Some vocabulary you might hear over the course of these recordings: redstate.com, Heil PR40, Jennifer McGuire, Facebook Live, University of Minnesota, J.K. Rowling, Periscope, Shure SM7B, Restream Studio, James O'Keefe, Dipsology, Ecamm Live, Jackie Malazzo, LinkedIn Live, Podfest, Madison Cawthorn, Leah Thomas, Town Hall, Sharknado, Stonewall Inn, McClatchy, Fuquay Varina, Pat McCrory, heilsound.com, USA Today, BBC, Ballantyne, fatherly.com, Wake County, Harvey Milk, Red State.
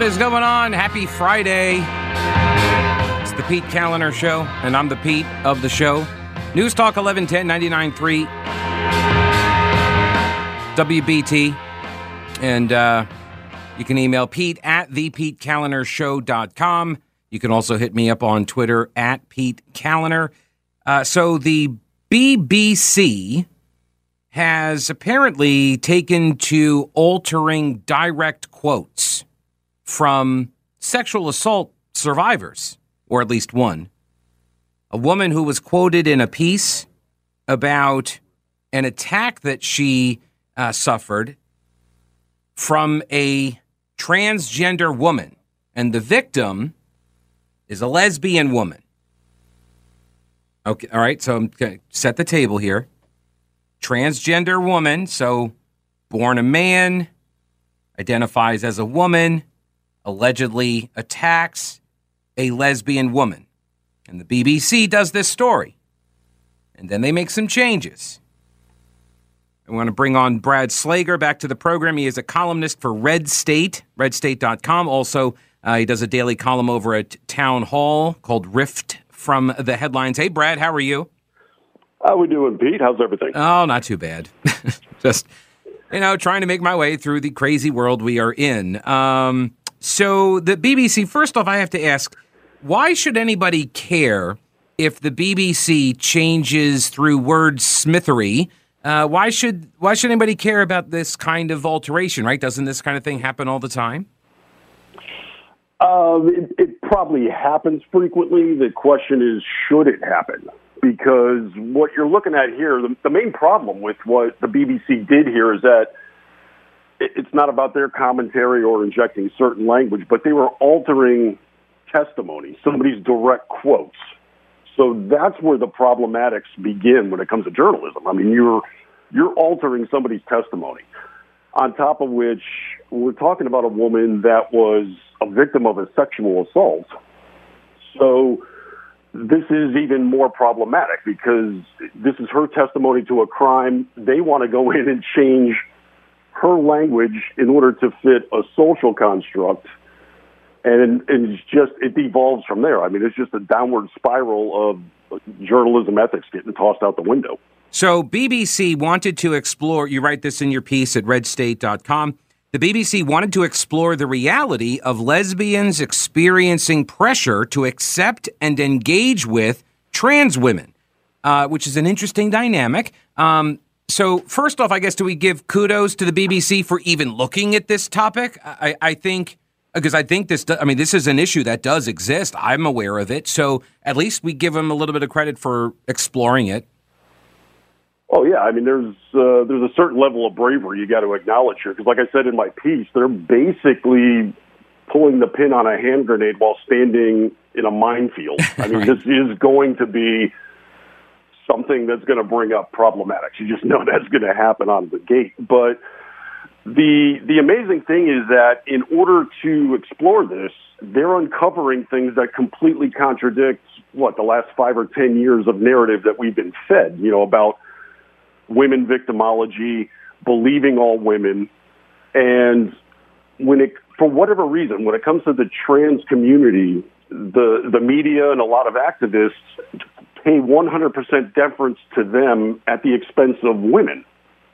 What is going on? Happy Friday. It's the Pete Kaliner Show, and I'm the Pete of the show. News Talk 1110, 99.3, WBT. And you can email Pete at thepetekalinershow.com. You can also hit me up on Twitter at Pete Kaliner. So the BBC has apparently taken to altering direct quotes from sexual assault survivors, or at least one. A woman who was quoted in a piece about an attack that she suffered from a transgender woman. And the victim is a lesbian woman. Okay, all right, so I'm going to set the table here. Transgender woman, so born a man, identifies as a woman, allegedly attacks a lesbian woman. And the BBC does this story. And then they make some changes. I want to bring on Brad Slager back to the program. He is a columnist for Red State, redstate.com. Also, he does a daily column over at Town Hall called Rift from the Headlines. Hey, Brad, how are you? How we doing, Pete? How's everything? Oh, not too bad. Just, you know, trying to make my way through the crazy world we are in. So the BBC, first off, I have to ask, why should anybody care if the BBC changes through wordsmithery? Why should anybody care about this kind of alteration, right? Doesn't this kind of thing happen all the time? It probably happens frequently. The question is, should it happen? Because what you're looking at here, the main problem with what the BBC did here is that it's not about their commentary or injecting certain language, but they were altering testimony, somebody's direct quotes. So that's where the problematics begin when it comes to journalism. I mean, you're altering somebody's testimony. On top of which, we're talking about a woman that was a victim of a sexual assault. So this is even more problematic because this is her testimony to a crime. They want to go in and change her language in order to fit a social construct. And it's just, it devolves from there. I mean, it's just a downward spiral of journalism ethics getting tossed out the window. So BBC wanted to explore, you write this in your piece at redstate.com, the BBC wanted to explore the reality of lesbians experiencing pressure to accept and engage with trans women, which is an interesting dynamic. So first off, I guess, do we give kudos to the BBC for even looking at this topic? I think this is an issue that does exist. I'm aware of it. So at least we give them a little bit of credit for exploring it. Oh, yeah. I mean, there's a certain level of bravery you got to acknowledge here. Because like I said in my piece, they're basically pulling the pin on a hand grenade while standing in a minefield. I mean, This is going to be something that's going to bring up problematics. You just know that's going to happen out of the gate. But The amazing thing is that in order to explore this, they're uncovering things that completely contradict the last 5 or 10 years of narrative that we've been fed, you know, about women victimology, believing all women. And when it comes to the trans community, the media and a lot of activists pay 100% deference to them at the expense of women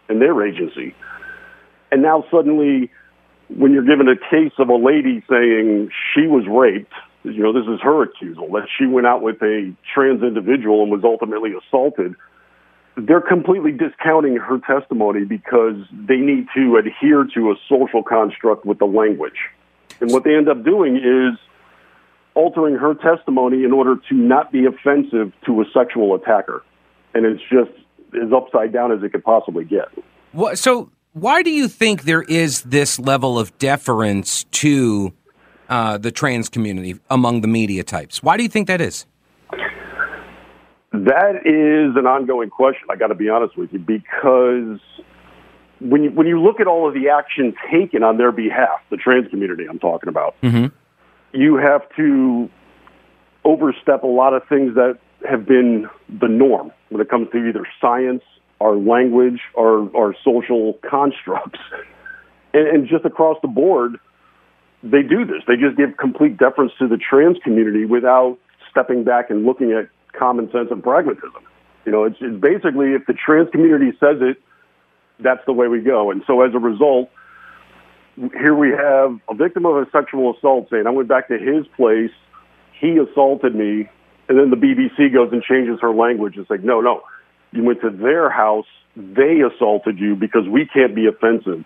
and their agency. And now suddenly, when you're given a case of a lady saying she was raped, you know, this is her accusal, that she went out with a trans individual and was ultimately assaulted, they're completely discounting her testimony because they need to adhere to a social construct with the language. And what they end up doing is altering her testimony in order to not be offensive to a sexual attacker. And it's just as upside down as it could possibly get. Why do you think there is this level of deference to the trans community among the media types? Why do you think that is? That is an ongoing question, I got to be honest with you, because when you look at all of the action taken on their behalf, the trans community I'm talking about, mm-hmm. You have to overstep a lot of things that have been the norm when it comes to either science, our language, our social constructs, and just across the board, they do this. They just give complete deference to the trans community without stepping back and looking at common sense and pragmatism. You know, it's basically if the trans community says it, that's the way we go. And so as a result, here we have a victim of a sexual assault saying, I went back to his place, he assaulted me, and then the BBC goes and changes her language. It's like, no, you went to their house, they assaulted you because we can't be offensive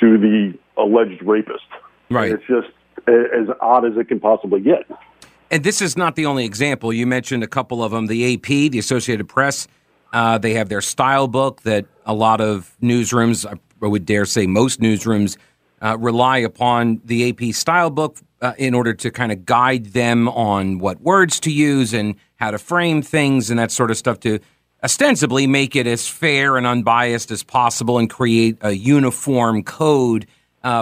to the alleged rapist. Right. And it's just as odd as it can possibly get. And this is not the only example. You mentioned a couple of them, the AP, the Associated Press. They have their style book that a lot of newsrooms, I would dare say most newsrooms, rely upon the AP style book in order to kind of guide them on what words to use and how to frame things and that sort of stuff to ostensibly make it as fair and unbiased as possible and create a uniform code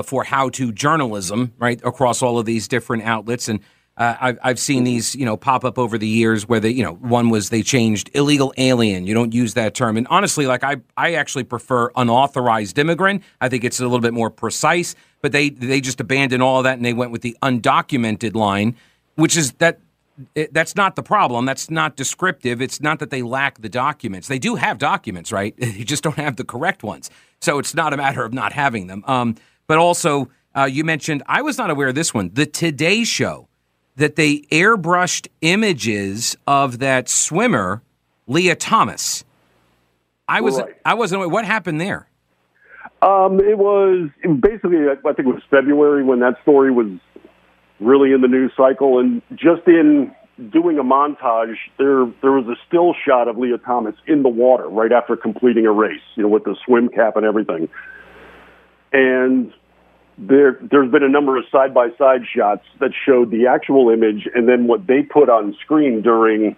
for how-to journalism, right, across all of these different outlets. And I've seen these, you know, pop up over the years where they, you know, one was they changed illegal alien. You don't use that term. And honestly, like I actually prefer unauthorized immigrant. I think it's a little bit more precise, but they just abandoned all of that and they went with the undocumented line, which is that's not the problem. That's not descriptive. It's not that they lack the documents. They do have documents, right? You just don't have the correct ones. So it's not a matter of not having them. But also you mentioned, I was not aware of this one, the Today Show, that they airbrushed images of that swimmer, Leah Thomas. I wasn't aware. What happened there? It was basically, I think it was February when that story was really in the news cycle. And just in doing a montage, there was a still shot of Leah Thomas in the water right after completing a race, you know, with the swim cap and everything. And there's been a number of side-by-side shots that showed the actual image, and then what they put on screen during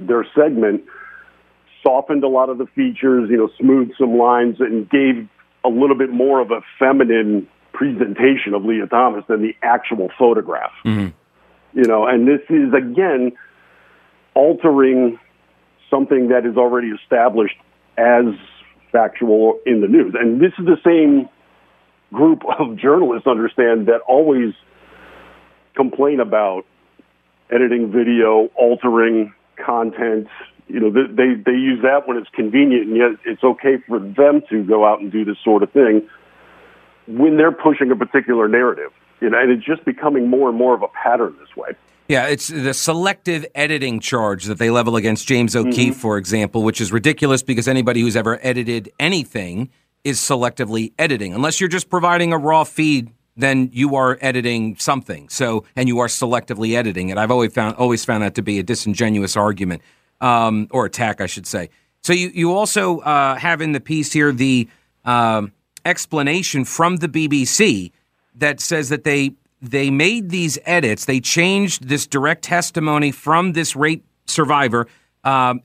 their segment softened a lot of the features, you know, smoothed some lines, and gave a little bit more of a feminine presentation of Leah Thomas than the actual photograph. Mm-hmm. You know, and this is, again, altering something that is already established as factual in the news. And this is the same group of journalists, understand, that always complain about editing video, altering content. You know, they use that when it's convenient, and yet it's okay for them to go out and do this sort of thing when they're pushing a particular narrative. You know, and it's just becoming more and more of a pattern this way. Yeah, it's the selective editing charge that they level against James O'Keefe, mm-hmm. for example, which is ridiculous because anybody who's ever edited anything is selectively editing. Unless you're just providing a raw feed, then you are editing something. So, and you are selectively editing it. I've always found that to be a disingenuous argument, or attack, I should say. So you also have in the piece here the explanation from the BBC that says that they made these edits. They changed this direct testimony from this rape survivor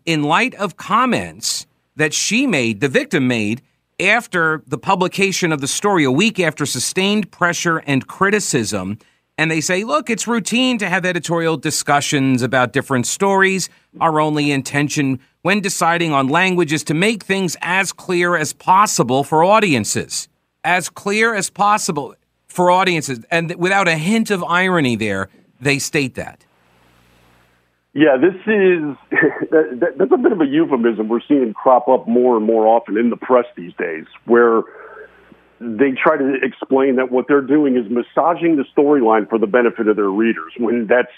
in light of comments that she made, the victim made, after the publication of the story, a week after sustained pressure and criticism. And they say, look, it's routine to have editorial discussions about different stories. Our only intention when deciding on language is to make things as clear as possible for audiences. As clear as possible for audiences. And without a hint of irony there, they state that. Yeah, this is that's a bit of a euphemism we're seeing crop up more and more often in the press these days, where they try to explain that what they're doing is massaging the storyline for the benefit of their readers, when that's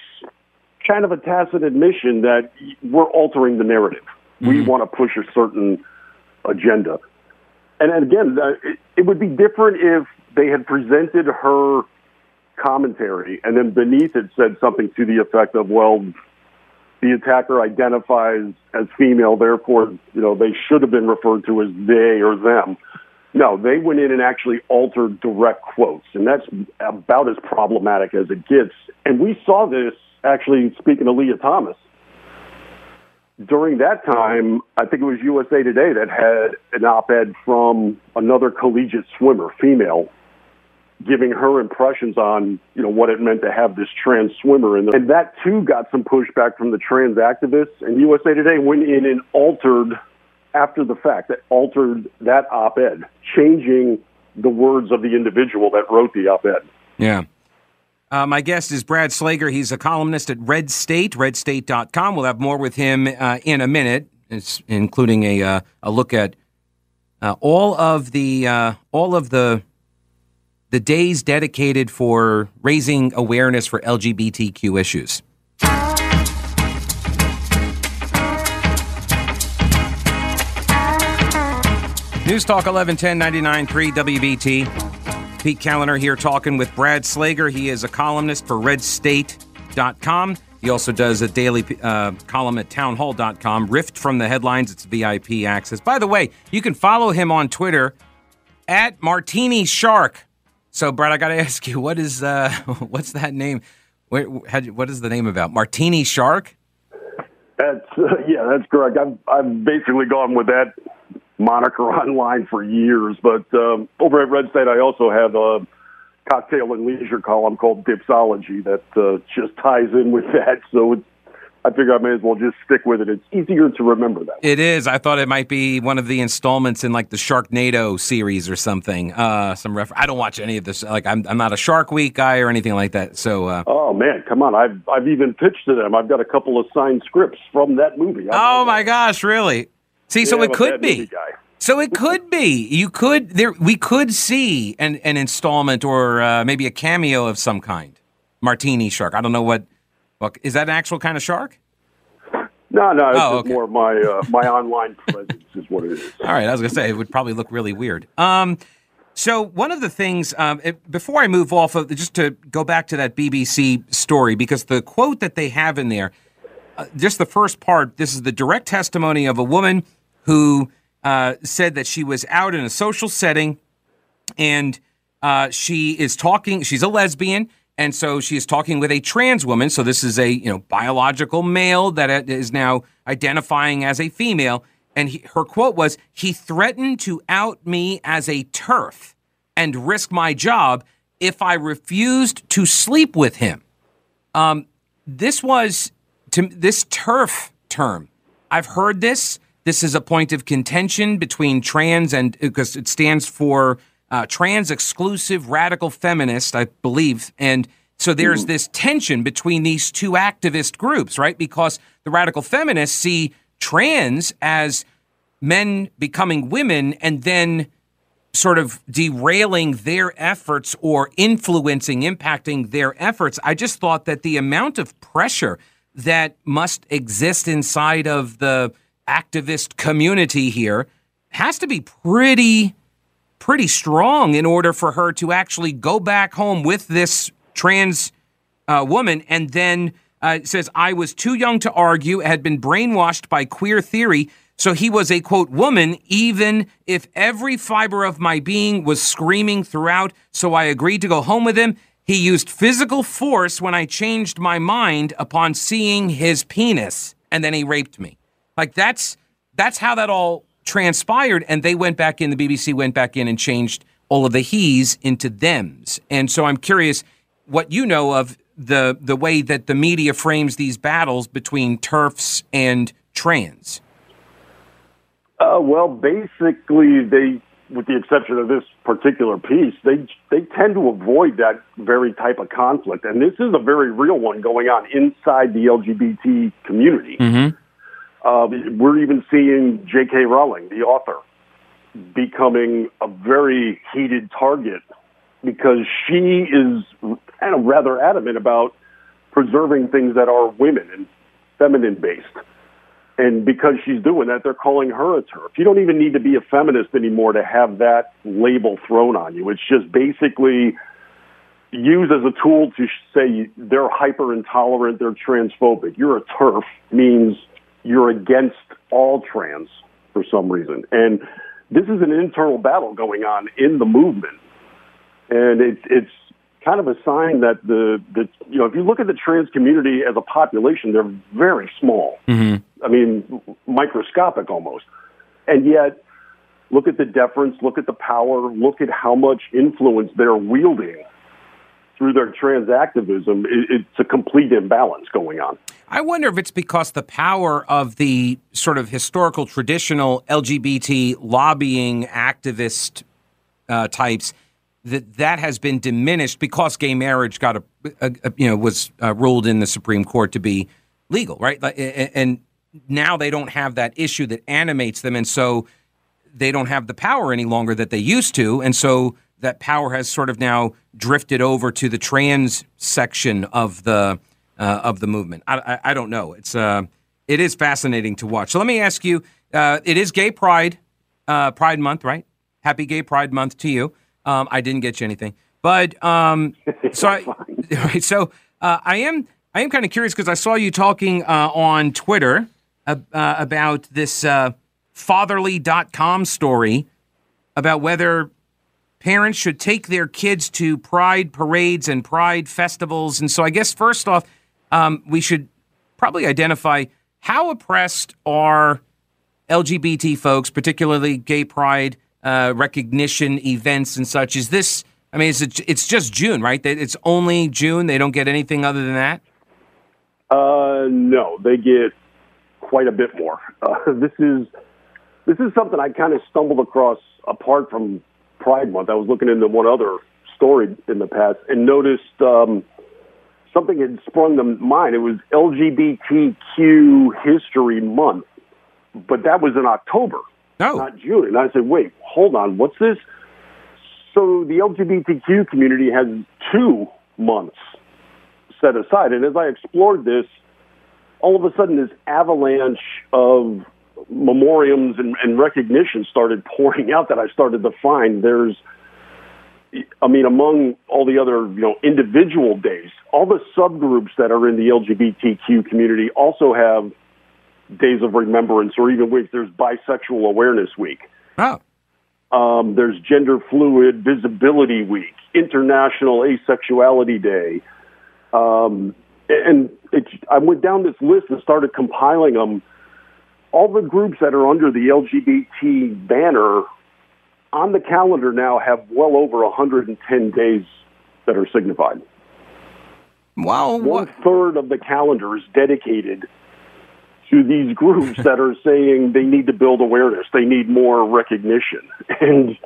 kind of a tacit admission that we're altering the narrative. Mm-hmm. We want to push a certain agenda. And again, it would be different if they had presented her commentary and then beneath it said something to the effect of, well, the attacker identifies as female, therefore, you know, they should have been referred to as they or them. No, they went in and actually altered direct quotes, and that's about as problematic as it gets. And we saw this, actually, speaking of Leah Thomas, during that time, I think it was USA Today that had an op-ed from another collegiate swimmer, female, giving her impressions on, you know, what it meant to have this trans swimmer in there. And that, too, got some pushback from the trans activists. And USA Today went in and altered, after the fact, that altered that op-ed, changing the words of the individual that wrote the op-ed. Yeah. My guest is Brad Slager. He's a columnist at Red State, redstate.com. We'll have more with him in a minute, including a look at all of the days dedicated for raising awareness for LGBTQ issues. News Talk 1110 99.3 WBT. Pete Kaliner here talking with Brad Slager. He is a columnist for redstate.com. He also does a daily column at townhall.com. Rift from the headlines. It's VIP access. By the way, you can follow him on Twitter at Martini Shark. So, Brad, I got to ask you, what is what's that name? What is the name about? Martini Shark? Yeah, that's correct. I've basically gone with that moniker online for years, but over at Red State I also have a cocktail and leisure column called Dipsology that just ties in with that, so I figure I may as well just stick with it. It's easier to remember that. It is. I thought it might be one of the installments in like the Sharknado series or something. I don't watch any of this. Like I'm not a Shark Week guy or anything like that. So. Oh man, come on! I've even pitched to them. I've got a couple of signed scripts from that movie. Oh my gosh, really? See, so it could be. So it could be. You could there. We could see an installment or maybe a cameo of some kind. Martini Shark. I don't know what. Look, is that an actual kind of shark? No. It's just more of my online presence is what it is. All right. I was gonna say it would probably look really weird. So one of the things before I move off of, just to go back to that BBC story, because the quote that they have in there, just the first part. This is the direct testimony of a woman who said that she was out in a social setting and she is talking. She's a lesbian. And so she is talking with a trans woman. So this is a biological male that is now identifying as a female. And her quote was, "He threatened to out me as a TERF and risk my job if I refused to sleep with him." This TERF term. I've heard this. This is a point of contention between trans and because it stands for trans exclusive radical feminist, I believe. And so there's this tension between these two activist groups, right? Because the radical feminists see trans as men becoming women and then sort of derailing their efforts or impacting their efforts. I just thought that the amount of pressure that must exist inside of the activist community here has to be pretty strong in order for her to actually go back home with this trans woman and then says, "I was too young to argue, had been brainwashed by queer theory, so he was a, quote, woman, even if every fiber of my being was screaming throughout, so I agreed to go home with him. He used physical force when I changed my mind upon seeing his penis, and then he raped me." Like that's how that all transpired. And they went back in, the BBC went back in and changed all of the he's into thems. And so I'm curious what you know of the way that the media frames these battles between TERFs and trans. Well, basically they, with the exception of this particular piece, they tend to avoid that very type of conflict. And this is a very real one going on inside the LGBT community. Mm-hmm. We're even seeing J.K. Rowling, the author, becoming a very heated target because she is rather adamant about preserving things that are women and feminine-based. And because she's doing that, they're calling her a TERF. You don't even need to be a feminist anymore to have that label thrown on you. It's just basically used as a tool to say they're hyper-intolerant, they're transphobic. You're a TERF means you're against all trans for some reason. And this is an internal battle going on in the movement. And it's kind of a sign that the if you look at the trans community as a population, they're very small. Mm-hmm. I mean, microscopic almost. And yet, look at the deference, look at the power, look at how much influence they're wielding through their trans activism. It's a complete imbalance going on. I wonder if it's because the power of the sort of historical, traditional LGBT lobbying activist types that has been diminished because gay marriage got was ruled in the Supreme Court to be legal, right? And now they don't have that issue that animates them, and so they don't have the power any longer that they used to, and so that power has sort of now drifted over to the trans section of the movement. I don't know. It is fascinating to watch. So let me ask you: it is Gay Pride, Pride Month, right? Happy Gay Pride Month to you. I didn't get you anything, but I am kind of curious because I saw you talking on Twitter about this fatherly.com story about whether parents should take their kids to pride parades and pride festivals. And so I guess first off, we should probably identify how oppressed are LGBT folks, particularly gay pride recognition events and such. Is this, I mean, it's just June, right? It's only June. They don't get anything other than that? No, they get quite a bit more. This is something I kind of stumbled across apart from Pride Month. I was looking into one other story in the past and noticed something had sprung to mind. It was LGBTQ History Month, but that was in October, not June. And I said, wait, hold on, what's this? So the LGBTQ community has 2 months set aside. And as I explored this, all of a sudden this avalanche of memoriams and recognition started pouring out that I started to find. Among all the other, individual days, all the subgroups that are in the LGBTQ community also have days of remembrance or even weeks. There's Bisexual Awareness Week. Oh. There's Gender Fluid Visibility Week, International Asexuality Day. I went down this list and started compiling them. All the groups that are under the LGBT banner on the calendar now have well over 110 days that are signified. Wow. One-third of the calendar is dedicated to these groups that are saying they need to build awareness, they need more recognition. And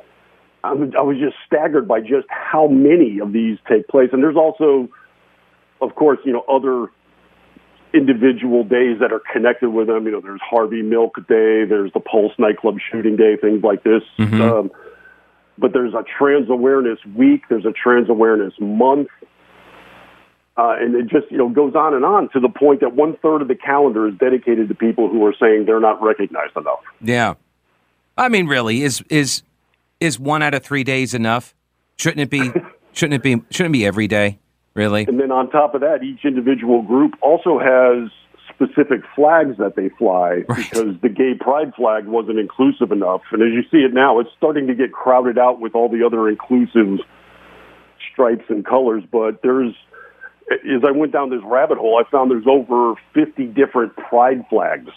I was just staggered by just how many of these take place. And there's also, of course, other individual days that are connected with them. There's Harvey Milk Day, there's the Pulse nightclub shooting day, things like this. Mm-hmm. But there's a Trans Awareness Week, there's a Trans Awareness Month, and it just goes on to the point that one-third of the calendar is dedicated to people who are saying they're not recognized enough. Yeah. I mean, really, is 1 out of 3 days enough? Shouldn't it be every day? Really? And then on top of that, each individual group also has specific flags that they fly, right? Because the gay pride flag wasn't inclusive enough. And as you see it now, it's starting to get crowded out with all the other inclusive stripes and colors. But as I went down this rabbit hole, I found there's over 50 different pride flags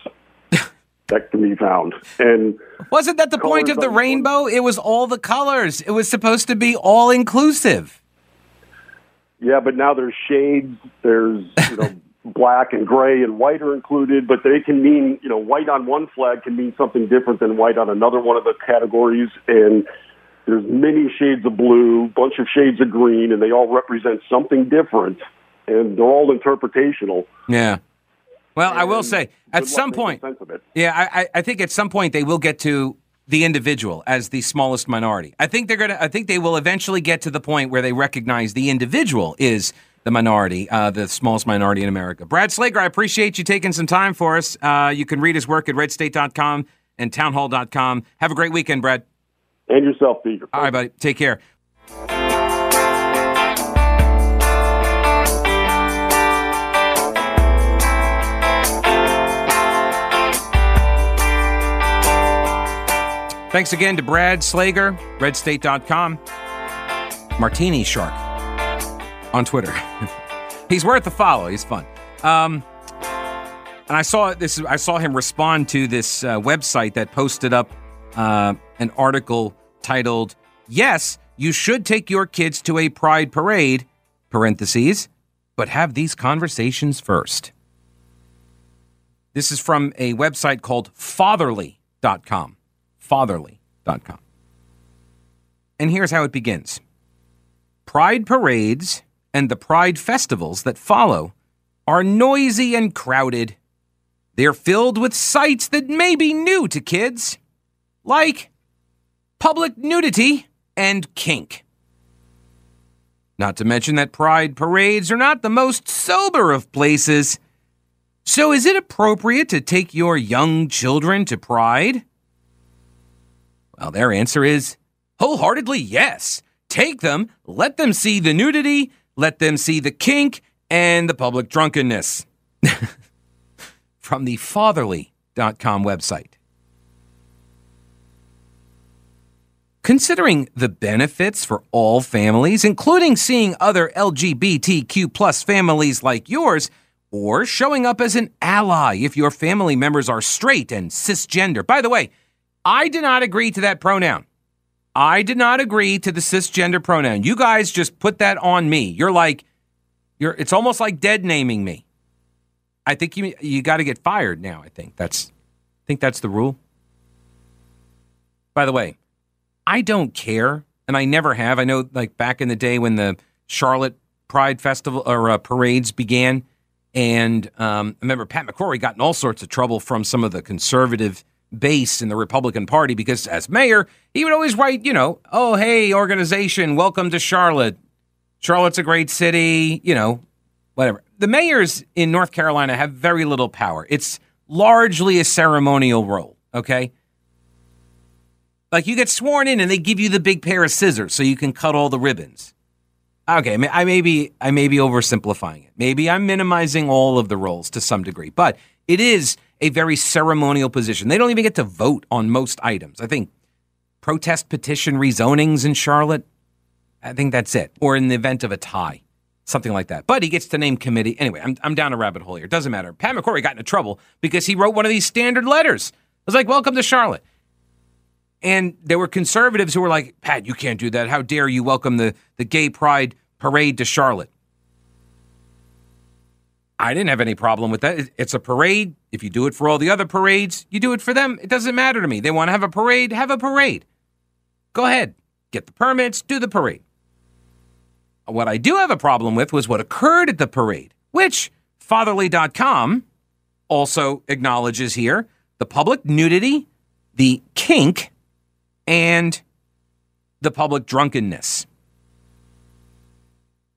that can be found. And wasn't that the point of the rainbow? It was all the colors. It was supposed to be all inclusive. Yeah, but now there's shades, there's, black and gray and white are included, but they can mean, white on one flag can mean something different than white on another one of the categories, and there's many shades of blue, bunch of shades of green, and they all represent something different, and they're all interpretational. Yeah. Well, and I will say, at some point, I think at some point they will get to the individual as the smallest minority. I think they will eventually get to the point where they recognize the individual is the minority, the smallest minority in America. Brad Slager, I appreciate you taking some time for us. You can read his work at redstate.com and townhall.com. Have a great weekend, Brad. And yourself, Peter. All right, buddy. Take care. Thanks again to Brad Slager, redstate.com, Martini Shark on Twitter. He's worth a follow. He's fun. And I saw him respond to this website that posted up an article titled, "Yes, you should take your kids to a pride parade, (parentheses), but have these conversations first." This is from a website called fatherly.com. Fatherly.com. And here's how it begins. pride parades and the pride festivals that follow are noisy and crowded. They're filled with sights that may be new to kids, like public nudity and kink. Not to mention that pride parades are not the most sober of places. So is it appropriate to take your young children to pride? Well, their answer is wholeheartedly yes. Take them, let them see the nudity, let them see the kink, and the public drunkenness. From the fatherly.com website. Considering the benefits for all families, including seeing other LGBTQ plus families like yours, or showing up as an ally if your family members are straight and cisgender. By the way, I did not agree to that pronoun. I did not agree to the cisgender pronoun. You guys just put that on me. It's almost like dead naming me. I think you got to get fired now. I think that's the rule. By the way, I don't care, and I never have. I know, like, back in the day when the Charlotte Pride Festival or parades began, and I remember Pat McCrory got in all sorts of trouble from some of the conservative base in the Republican Party because, as mayor, he would always write, oh, hey, organization, welcome to Charlotte. Charlotte's a great city, whatever. The mayors in North Carolina have very little power. It's largely a ceremonial role, okay? Like, you get sworn in and they give you the big pair of scissors so you can cut all the ribbons. Okay, I may be oversimplifying it. Maybe I'm minimizing all of the roles to some degree, but it is a very ceremonial position. They don't even get to vote on most items. I think protest petition rezonings in Charlotte, I think that's it. Or in the event of a tie, something like that. But he gets to name committee. Anyway, I'm down a rabbit hole here. It doesn't matter. Pat McCrory got into trouble because he wrote one of these standard letters. It was like, welcome to Charlotte. And there were conservatives who were like, Pat, you can't do that. How dare you welcome the gay pride parade to Charlotte? I didn't have any problem with that. It's a parade. If you do it for all the other parades, you do it for them. It doesn't matter to me. They want to have a parade. Go ahead. Get the permits, do the parade. What I do have a problem with was what occurred at the parade, which fatherly.com also acknowledges here, the public nudity, the kink, and the public drunkenness.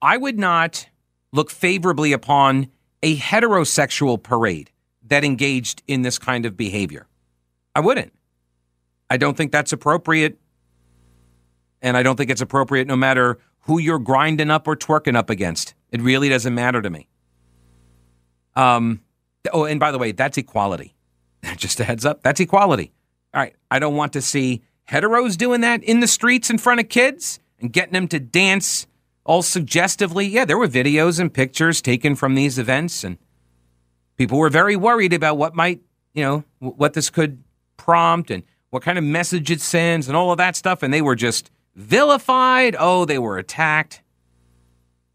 I would not look favorably upon a heterosexual parade that engaged in this kind of behavior. I wouldn't. I don't think that's appropriate, and I don't think it's appropriate no matter who you're grinding up or twerking up against. It really doesn't matter to me. Oh, and by the way, that's equality. Just a heads up, that's equality. All right, I don't want to see heteros doing that in the streets in front of kids and getting them to dance all suggestively. Yeah, there were videos and pictures taken from these events, and people were very worried about what might, what this could prompt and what kind of message it sends and all of that stuff, and they were just vilified. Oh, they were attacked.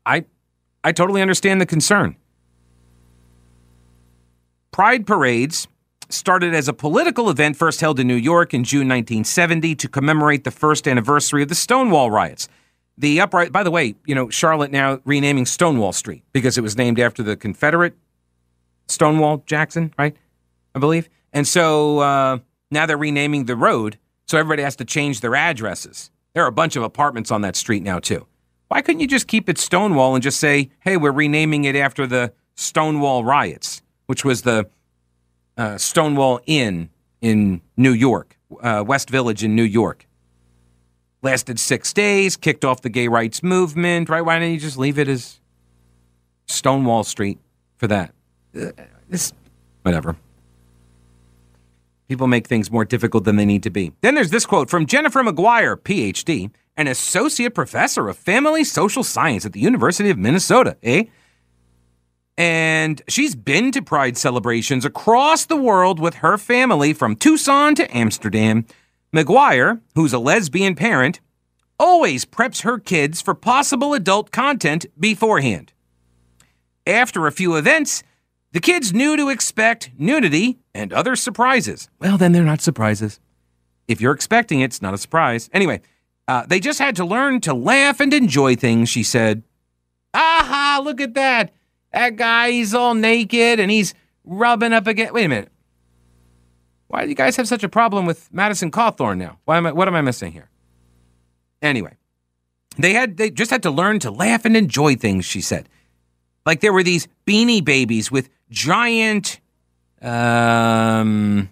I totally understand the concern. Pride parades started as a political event first held in New York in June 1970 to commemorate the first anniversary of the Stonewall riots. The uprising, by the way, Charlotte now renaming Stonewall Street because it was named after the Confederate Stonewall Jackson, right? I believe. And so now they're renaming the road, so everybody has to change their addresses. There are a bunch of apartments on that street now, too. Why couldn't you just keep it Stonewall and just say, hey, we're renaming it after the Stonewall riots, which was the Stonewall Inn in New York, West Village in New York. Lasted 6 days, kicked off the gay rights movement, right? Why don't you just leave it as Stonewall Street for that? Whatever. People make things more difficult than they need to be. Then there's this quote from Jennifer McGuire, PhD, an associate professor of family social science at the University of Minnesota, eh? And she's been to pride celebrations across the world with her family from Tucson to Amsterdam. McGuire, who's a lesbian parent, always preps her kids for possible adult content beforehand. After a few events, the kids knew to expect nudity and other surprises. Well, then they're not surprises. If you're expecting it, it's not a surprise. Anyway, They just had to learn to laugh and enjoy things, she said. Aha, look at that. That guy, he's all naked and he's rubbing up against. Wait a minute. Why do you guys have such a problem with Madison Cawthorn now? What am I missing here? Anyway, they just had to learn to laugh and enjoy things, she said. Like there were these beanie babies with giant male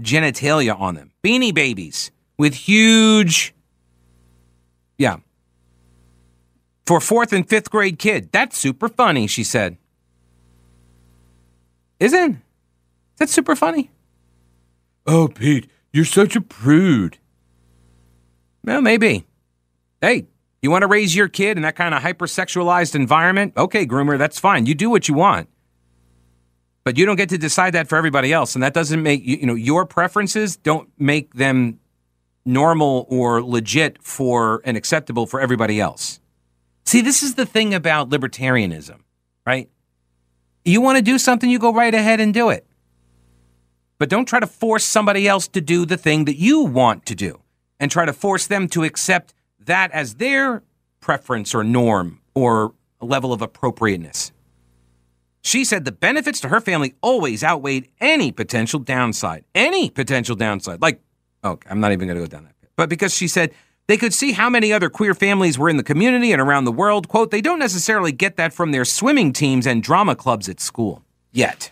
genitalia on them. Beanie babies with huge, yeah. For 4th and 5th grade kid. That's super funny, she said. Isn't that super funny? Oh, Pete, you're such a prude. Well, maybe. Hey, you want to raise your kid in that kind of hypersexualized environment? Okay, groomer, that's fine. You do what you want. But you don't get to decide that for everybody else. And that doesn't make, your preferences don't make them normal or legit for and acceptable for everybody else. See, this is the thing about libertarianism, right? You want to do something, you go right ahead and do it. But don't try to force somebody else to do the thing that you want to do and try to force them to accept that as their preference or norm or level of appropriateness. She said the benefits to her family always outweighed any potential downside. Any potential downside. Like, okay, I'm not even going to go down that path. But because she said they could see how many other queer families were in the community and around the world. Quote, they don't necessarily get that from their swimming teams and drama clubs at school. Yet.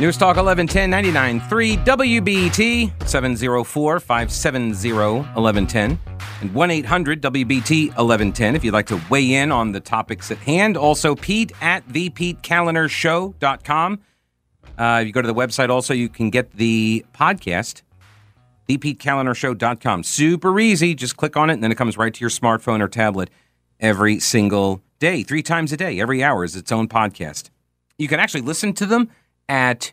News Talk 1110 99.3 WBT 704-570-1110 and 1-800-WBT-1110 if you'd like to weigh in on the topics at hand. Also, Pete at thePeteKalinerShow.com. If you go to the website also, you can get the podcast, thePeteKalinerShow.com. Super easy. Just click on it, and then it comes right to your smartphone or tablet every single day, 3 times a day. Every hour is its own podcast. You can actually listen to them at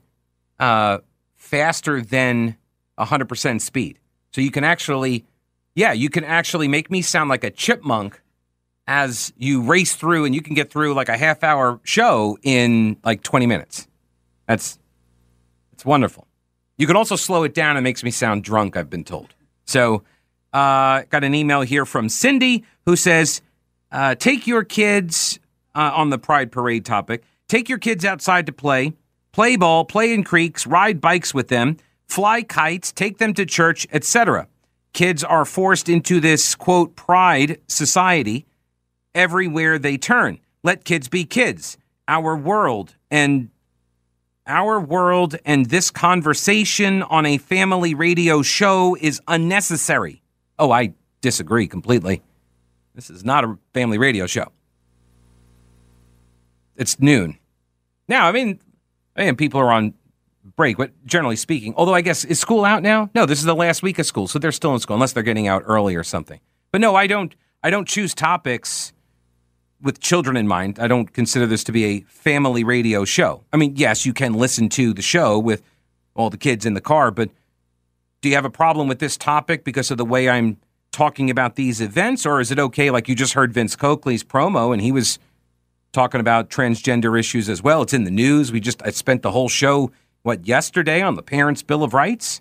faster than 100% speed. So you can actually make me sound like a chipmunk as you race through, and you can get through like a half-hour show in like 20 minutes. That's wonderful. You can also slow it down. It makes me sound drunk, I've been told. So got an email here from Cindy who says, take your kids on the Pride Parade topic. Take your kids outside to play ball, play in creeks, ride bikes with them, fly kites, take them to church, etc. Kids are forced into this, quote, pride society everywhere they turn. Let kids be kids. Our world and this conversation on a family radio show is unnecessary. Oh, I disagree completely. This is not a family radio show. It's noon. Now, and people are on break, but generally speaking, although I guess, is school out now? No, this is the last week of school, so they're still in school, unless they're getting out early or something. But no, I don't choose topics with children in mind. I don't consider this to be a family radio show. I mean, yes, you can listen to the show with all the kids in the car, but do you have a problem with this topic because of the way I'm talking about these events, or is it okay, like you just heard Vince Coakley's promo, and he was talking about transgender issues as well. It's in the news. I spent the whole show, yesterday on the Parents' Bill of Rights?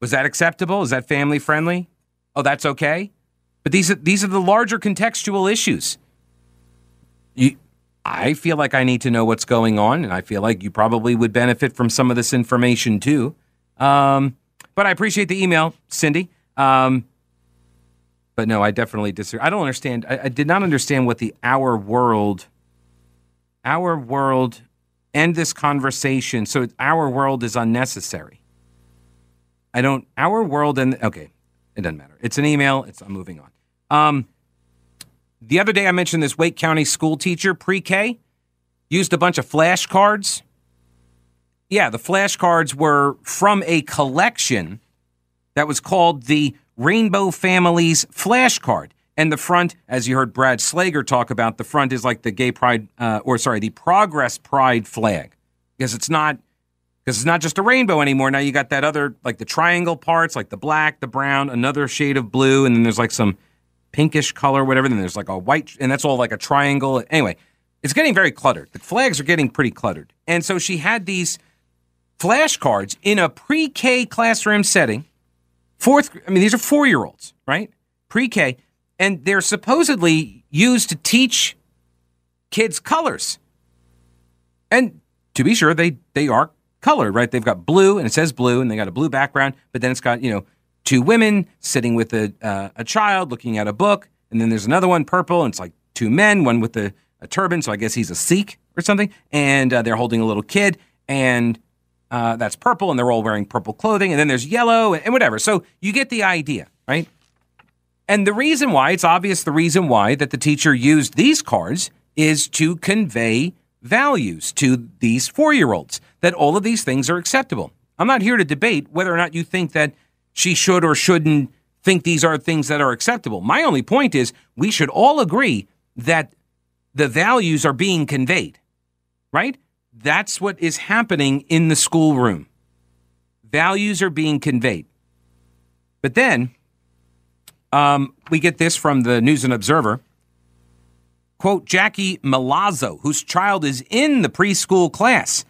Was that acceptable? Is that family friendly? Oh, that's okay. But these are the larger contextual issues. I feel like I need to know what's going on, and I feel like you probably would benefit from some of this information too. But I appreciate the email, Cindy. But no, I definitely disagree. I don't understand. I did not understand what the our world and this conversation. So our world is unnecessary. It doesn't matter. It's an email. I'm moving on. The other day I mentioned this Wake County school teacher, pre-K, used a bunch of flashcards. Yeah, the flashcards were from a collection that was called the Rainbow Families flashcard, and the front, as you heard Brad Slager talk about, the front is like the Gay Pride, the Progress Pride flag, because it's not just a rainbow anymore. Now you got that other, like the triangle parts, like the black, the brown, another shade of blue, and then there's like some pinkish color, whatever. Then there's like a white, and that's all like a triangle. Anyway, It's getting very cluttered. The flags are getting pretty cluttered. And so she had these flashcards in a pre-K classroom setting. These are 4-year-olds, right? Pre-K. And they're supposedly used to teach kids colors. And to be sure, they are colored, right? They've got blue, and it says blue, and they got a blue background. But then it's got, two women sitting with a child looking at a book. And then there's another one, purple, and it's like two men, one with a turban. So I guess he's a Sikh or something. And they're holding a little kid, and that's purple, and they're all wearing purple clothing. And then there's yellow and whatever. So you get the idea, right? And the reason why, it's obvious the reason why that the teacher used these cards is to convey values to these 4-year-olds, that all of these things are acceptable. I'm not here to debate whether or not you think that she should or shouldn't think these are things that are acceptable. My only point is we should all agree that the values are being conveyed, right? That's what is happening in the schoolroom. Values are being conveyed. But then we get this from the News and Observer. Quote, Jackie Malazzo, whose child is in the preschool class.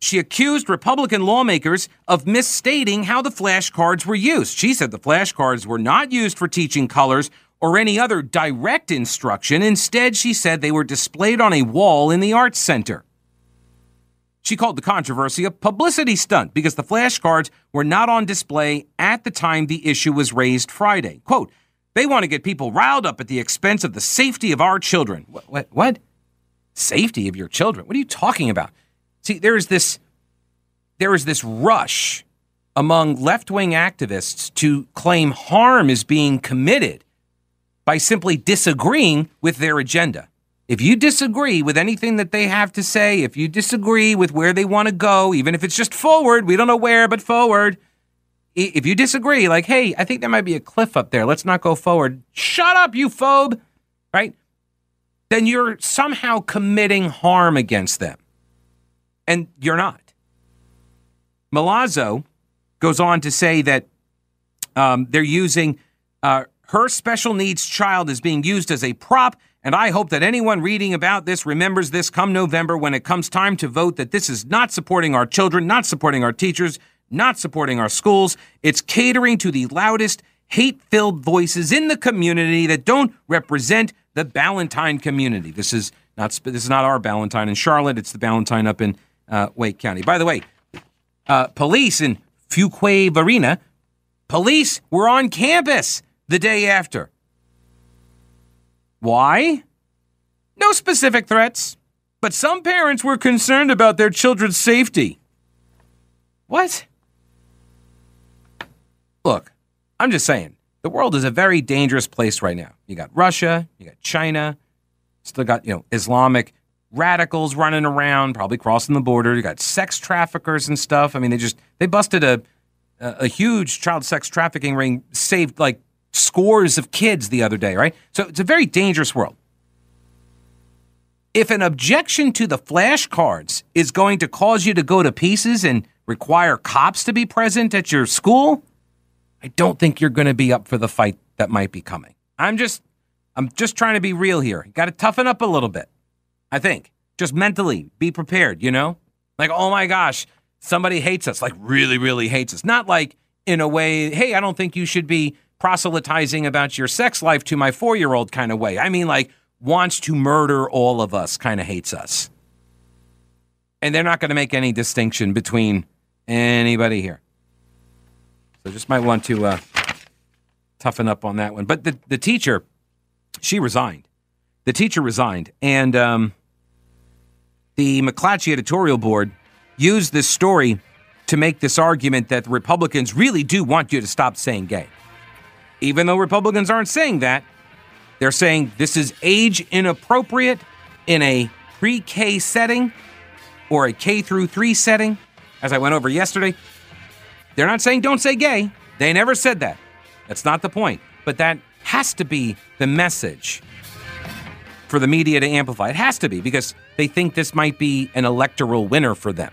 She accused Republican lawmakers of misstating how the flashcards were used. She said the flashcards were not used for teaching colors or any other direct instruction. Instead, she said they were displayed on a wall in the arts center. She called the controversy a publicity stunt because the flashcards were not on display at the time the issue was raised Friday. Quote, they want to get people riled up at the expense of the safety of our children. What? Safety of your children? What are you talking about? See, there is this rush among left-wing activists to claim harm is being committed by simply disagreeing with their agenda. If you disagree with anything that they have to say, if you disagree with where they want to go, even if it's just forward, we don't know where, but forward. If you disagree, like, hey, I think there might be a cliff up there. Let's not go forward. Shut up, you phobe, right? Then you're somehow committing harm against them. And you're not. Malazzo goes on to say that they're using her special needs child is being used as a prop. And I hope that anyone reading about this remembers this come November when it comes time to vote, that this is not supporting our children, not supporting our teachers, not supporting our schools. It's catering to the loudest, hate-filled voices in the community that don't represent the Ballantyne community. This is not our Ballantyne in Charlotte. It's the Ballantyne up in Wake County. By the way, police in Fuquay Varina, police were on campus the day after. Why? No specific threats, but some parents were concerned about their children's safety. What? Look, I'm just saying, the world is a very dangerous place right now. You got Russia, you got China, still got, Islamic radicals running around, probably crossing the border. You got sex traffickers and stuff. I mean, they busted a huge child sex trafficking ring, saved like scores of kids the other day, right? So it's a very dangerous world. If an objection to the flashcards is going to cause you to go to pieces and require cops to be present at your school, I don't think you're going to be up for the fight that might be coming. I'm just trying to be real here. You got to toughen up a little bit, I think. Just mentally be prepared, Like, oh my gosh, somebody hates us, like really, really hates us. Not like in a way, hey, I don't think you should be proselytizing about your sex life to my 4-year-old kind of way. I mean, like, wants to murder all of us kind of hates us. And they're not going to make any distinction between anybody here. So just might want to toughen up on that one. But the teacher, she resigned. The teacher resigned. And the McClatchy editorial board used this story to make this argument that Republicans really do want you to stop saying gay. Even though Republicans aren't saying that, they're saying this is age inappropriate in a pre-K setting or a K-3 setting, as I went over yesterday. They're not saying don't say gay. They never said that. That's not the point. But that has to be the message for the media to amplify. It has to be, because they think this might be an electoral winner for them.